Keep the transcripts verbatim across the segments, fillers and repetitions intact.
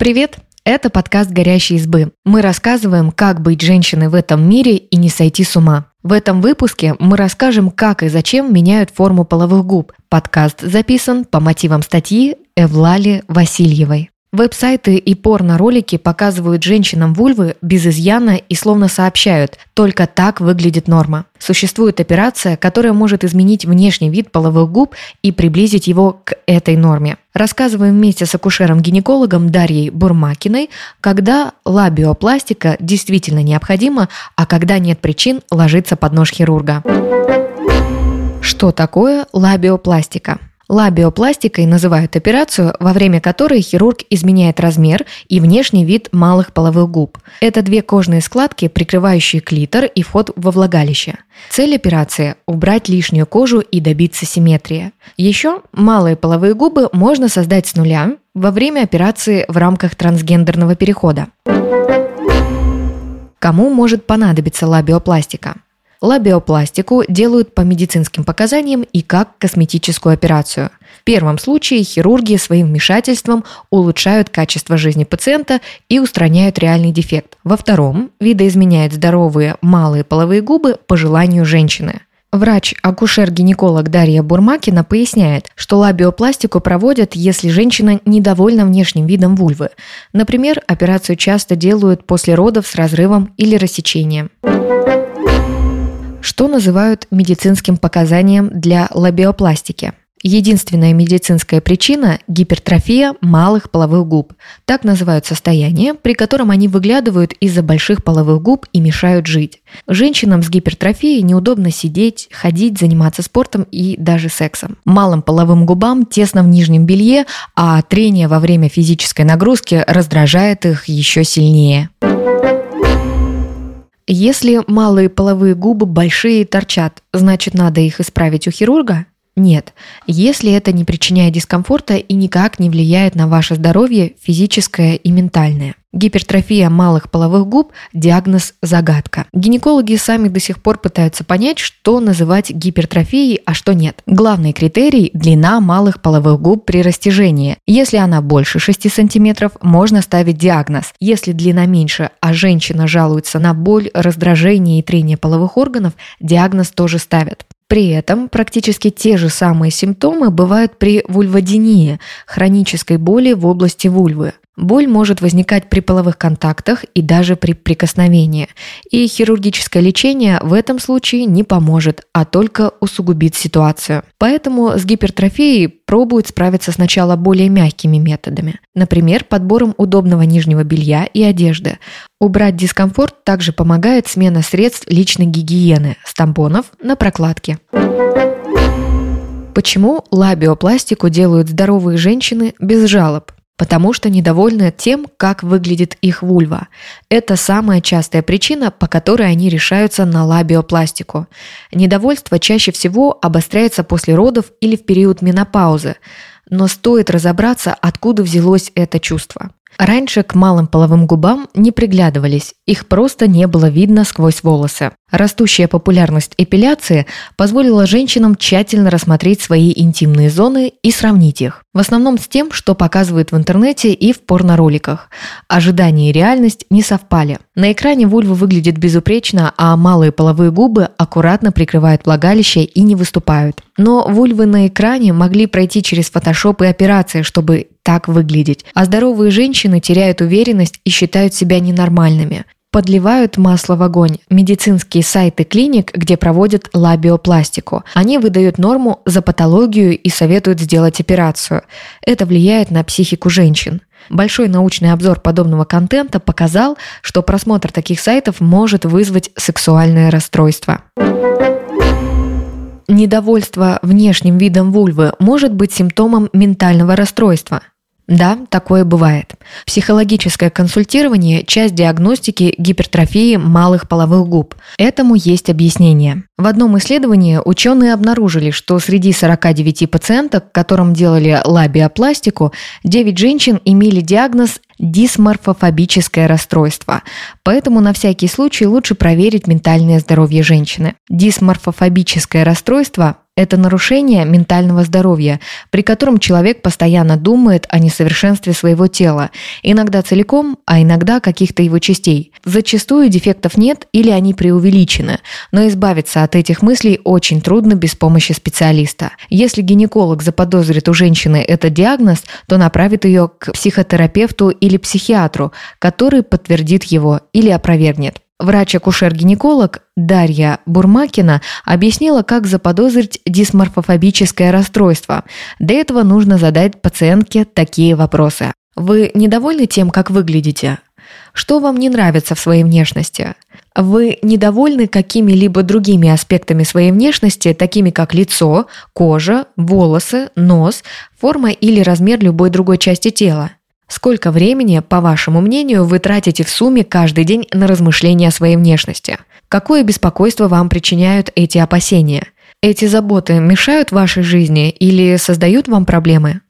Привет! Это подкаст «Горящие избы». Мы рассказываем, как быть женщиной в этом мире и не сойти с ума. В этом выпуске мы расскажем, как и зачем меняют форму половых губ. Подкаст записан по мотивам статьи Эвлали Васильевой. Веб-сайты и порно-ролики показывают женщинам вульвы без изъяна и словно сообщают: только так выглядит норма. Существует операция, которая может изменить внешний вид половых губ и приблизить его к этой норме. Рассказываем вместе с акушером-гинекологом Дарьей Бурмакиной, когда лабиопластика действительно необходима, а когда нет причин ложиться под нож хирурга. Что такое лабиопластика? Лабиопластикой называют операцию, во время которой хирург изменяет размер и внешний вид малых половых губ. Это две кожные складки, прикрывающие клитор и вход во влагалище. Цель операции – убрать лишнюю кожу и добиться симметрии. Еще малые половые губы можно создать с нуля во время операции в рамках трансгендерного перехода. Кому может понадобиться лабиопластика? Лабиопластику делают по медицинским показаниям и как косметическую операцию. В первом случае хирурги своим вмешательством улучшают качество жизни пациента и устраняют реальный дефект. Во втором видоизменяют здоровые малые половые губы по желанию женщины. Врач-акушер-гинеколог Дарья Бурмакина поясняет, что лабиопластику проводят, если женщина недовольна внешним видом вульвы. Например, операцию часто делают после родов с разрывом или рассечением. Что называют медицинским показанием для лабиопластики? Единственная медицинская причина – гипертрофия малых половых губ. Так называют состояние, при котором они выглядывают из-за больших половых губ и мешают жить. Женщинам с гипертрофией неудобно сидеть, ходить, заниматься спортом и даже сексом. Малым половым губам тесно в нижнем белье, а трение во время физической нагрузки раздражает их еще сильнее. Если малые половые губы большие и торчат, значит, надо их исправить у хирурга? Нет. Если это не причиняет дискомфорта и никак не влияет на ваше здоровье физическое и ментальное. Гипертрофия малых половых губ – диагноз загадка. Гинекологи сами до сих пор пытаются понять, что называть гипертрофией, а что нет. Главный критерий – длина малых половых губ при растяжении. Если она больше шести сантиметров, можно ставить диагноз. Если длина меньше, а женщина жалуется на боль, раздражение и трение половых органов, диагноз тоже ставят. При этом практически те же самые симптомы бывают при вульводинии – хронической боли в области вульвы. Боль может возникать при половых контактах и даже при прикосновении. И хирургическое лечение в этом случае не поможет, а только усугубит ситуацию. Поэтому с гипертрофией пробуют справиться сначала более мягкими методами. Например, подбором удобного нижнего белья и одежды. Убрать дискомфорт также помогает смена средств личной гигиены с тампонов на прокладки. Почему лабиопластику делают здоровые женщины без жалоб? Потому что недовольны тем, как выглядит их вульва. Это самая частая причина, по которой они решаются на лабиопластику. Недовольство чаще всего обостряется после родов или в период менопаузы. Но стоит разобраться, откуда взялось это чувство. Раньше к малым половым губам не приглядывались, их просто не было видно сквозь волосы. Растущая популярность эпиляции позволила женщинам тщательно рассмотреть свои интимные зоны и сравнить их. В основном с тем, что показывают в интернете и в порно-роликах. Ожидания и реальность не совпали. На экране вульва выглядит безупречно, а малые половые губы аккуратно прикрывают влагалище и не выступают. Но вульвы на экране могли пройти через фотошоп и операции, чтобы так выглядеть. А здоровые женщины теряют уверенность и считают себя ненормальными. Подливают масло в огонь медицинские сайты клиник, где проводят лабиопластику. Они выдают норму за патологию и советуют сделать операцию. Это влияет на психику женщин. Большой научный обзор подобного контента показал, что просмотр таких сайтов может вызвать сексуальное расстройство. Недовольство внешним видом вульвы может быть симптомом ментального расстройства. Да, такое бывает. Психологическое консультирование – часть диагностики гипертрофии малых половых губ. Этому есть объяснение. В одном исследовании ученые обнаружили, что среди сорока девяти пациенток, которым делали лабиопластику, девять женщин имели диагноз дисморфофобическое расстройство. Поэтому на всякий случай лучше проверить ментальное здоровье женщины. Дисморфофобическое расстройство – Это нарушение ментального здоровья, при котором человек постоянно думает о несовершенстве своего тела, иногда целиком, а иногда каких-то его частей. Зачастую дефектов нет или они преувеличены, но избавиться от этих мыслей очень трудно без помощи специалиста. Если гинеколог заподозрит у женщины этот диагноз, то направит ее к психотерапевту или психиатру, который подтвердит его или опровергнет. Врач-акушер-гинеколог Дарья Бурмакина объяснила, как заподозрить дисморфофобическое расстройство. Для этого нужно задать пациентке такие вопросы. Вы недовольны тем, как выглядите? Что вам не нравится в своей внешности? Вы недовольны какими-либо другими аспектами своей внешности, такими как лицо, кожа, волосы, нос, форма или размер любой другой части тела? Сколько времени, по вашему мнению, вы тратите в сумме каждый день на размышления о своей внешности? Какое беспокойство вам причиняют эти опасения? Эти заботы мешают вашей жизни или создают вам проблемы?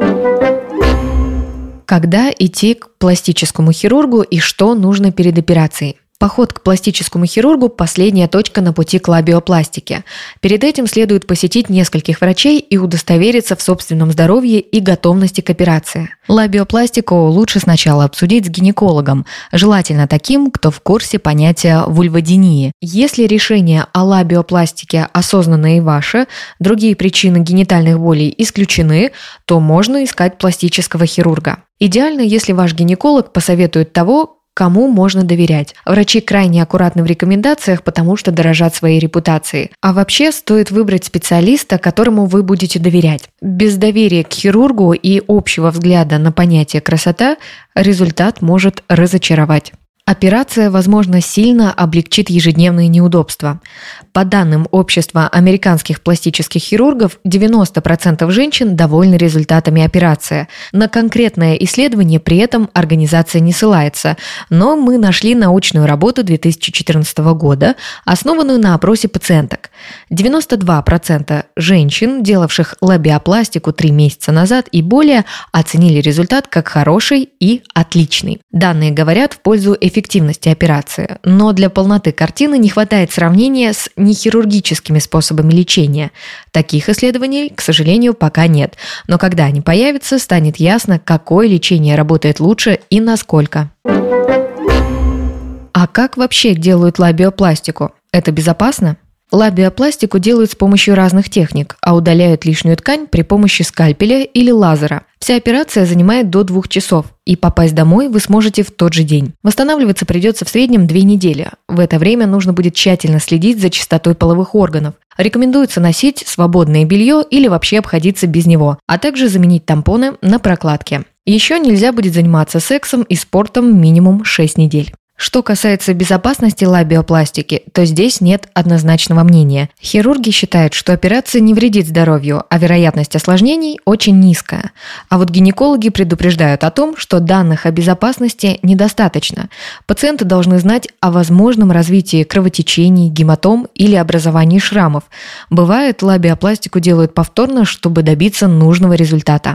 Когда идти к пластическому хирургу и что нужно перед операцией? Поход к пластическому хирургу – последняя точка на пути к лабиопластике. Перед этим следует посетить нескольких врачей и удостовериться в собственном здоровье и готовности к операции. Лабиопластику лучше сначала обсудить с гинекологом, желательно таким, кто в курсе понятия вульводинии. Если решение о лабиопластике осознанное и ваше, другие причины генитальных болей исключены, то можно искать пластического хирурга. Идеально, если ваш гинеколог посоветует того, кому можно доверять. Врачи крайне аккуратны в рекомендациях, потому что дорожат своей репутацией. А вообще стоит выбрать специалиста, которому вы будете доверять. Без доверия к хирургу и общего взгляда на понятие «красота» результат может разочаровать. Операция, возможно, сильно облегчит ежедневные неудобства. По данным Общества американских пластических хирургов, девяносто процентов женщин довольны результатами операции. На конкретное исследование при этом организация не ссылается, но мы нашли научную работу две тысячи четырнадцатого года, основанную на опросе пациенток. девяносто два процента женщин, делавших лабиопластику три месяца назад и более, оценили результат как хороший и отличный. Данные говорят в пользу эффективности. эффективности операции, но для полноты картины не хватает сравнения с нехирургическими способами лечения. Таких исследований, к сожалению, пока нет, но когда они появятся, станет ясно, какое лечение работает лучше и насколько. А как вообще делают лабиопластику? Это безопасно? Лабиопластику делают с помощью разных техник, а удаляют лишнюю ткань при помощи скальпеля или лазера. Вся операция занимает до двух часов, и попасть домой вы сможете в тот же день. Восстанавливаться придется в среднем две недели. В это время нужно будет тщательно следить за чистотой половых органов. Рекомендуется носить свободное белье или вообще обходиться без него, а также заменить тампоны на прокладки. Еще нельзя будет заниматься сексом и спортом минимум шесть недель. Что касается безопасности лабиопластики, то здесь нет однозначного мнения. Хирурги считают, что операция не вредит здоровью, а вероятность осложнений очень низкая. А вот гинекологи предупреждают о том, что данных о безопасности недостаточно. Пациенты должны знать о возможном развитии кровотечений, гематом или образовании шрамов. Бывает, лабиопластику делают повторно, чтобы добиться нужного результата.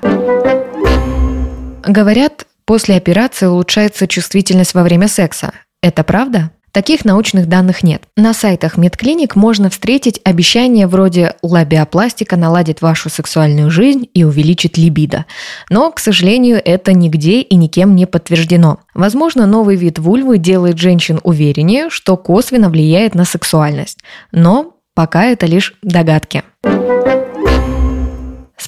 Говорят, после операции улучшается чувствительность во время секса. Это правда? Таких научных данных нет. На сайтах медклиник можно встретить обещания вроде «лабиопластика наладит вашу сексуальную жизнь и увеличит либидо». Но, к сожалению, это нигде и никем не подтверждено. Возможно, новый вид вульвы делает женщин увереннее, что косвенно влияет на сексуальность. Но пока это лишь догадки.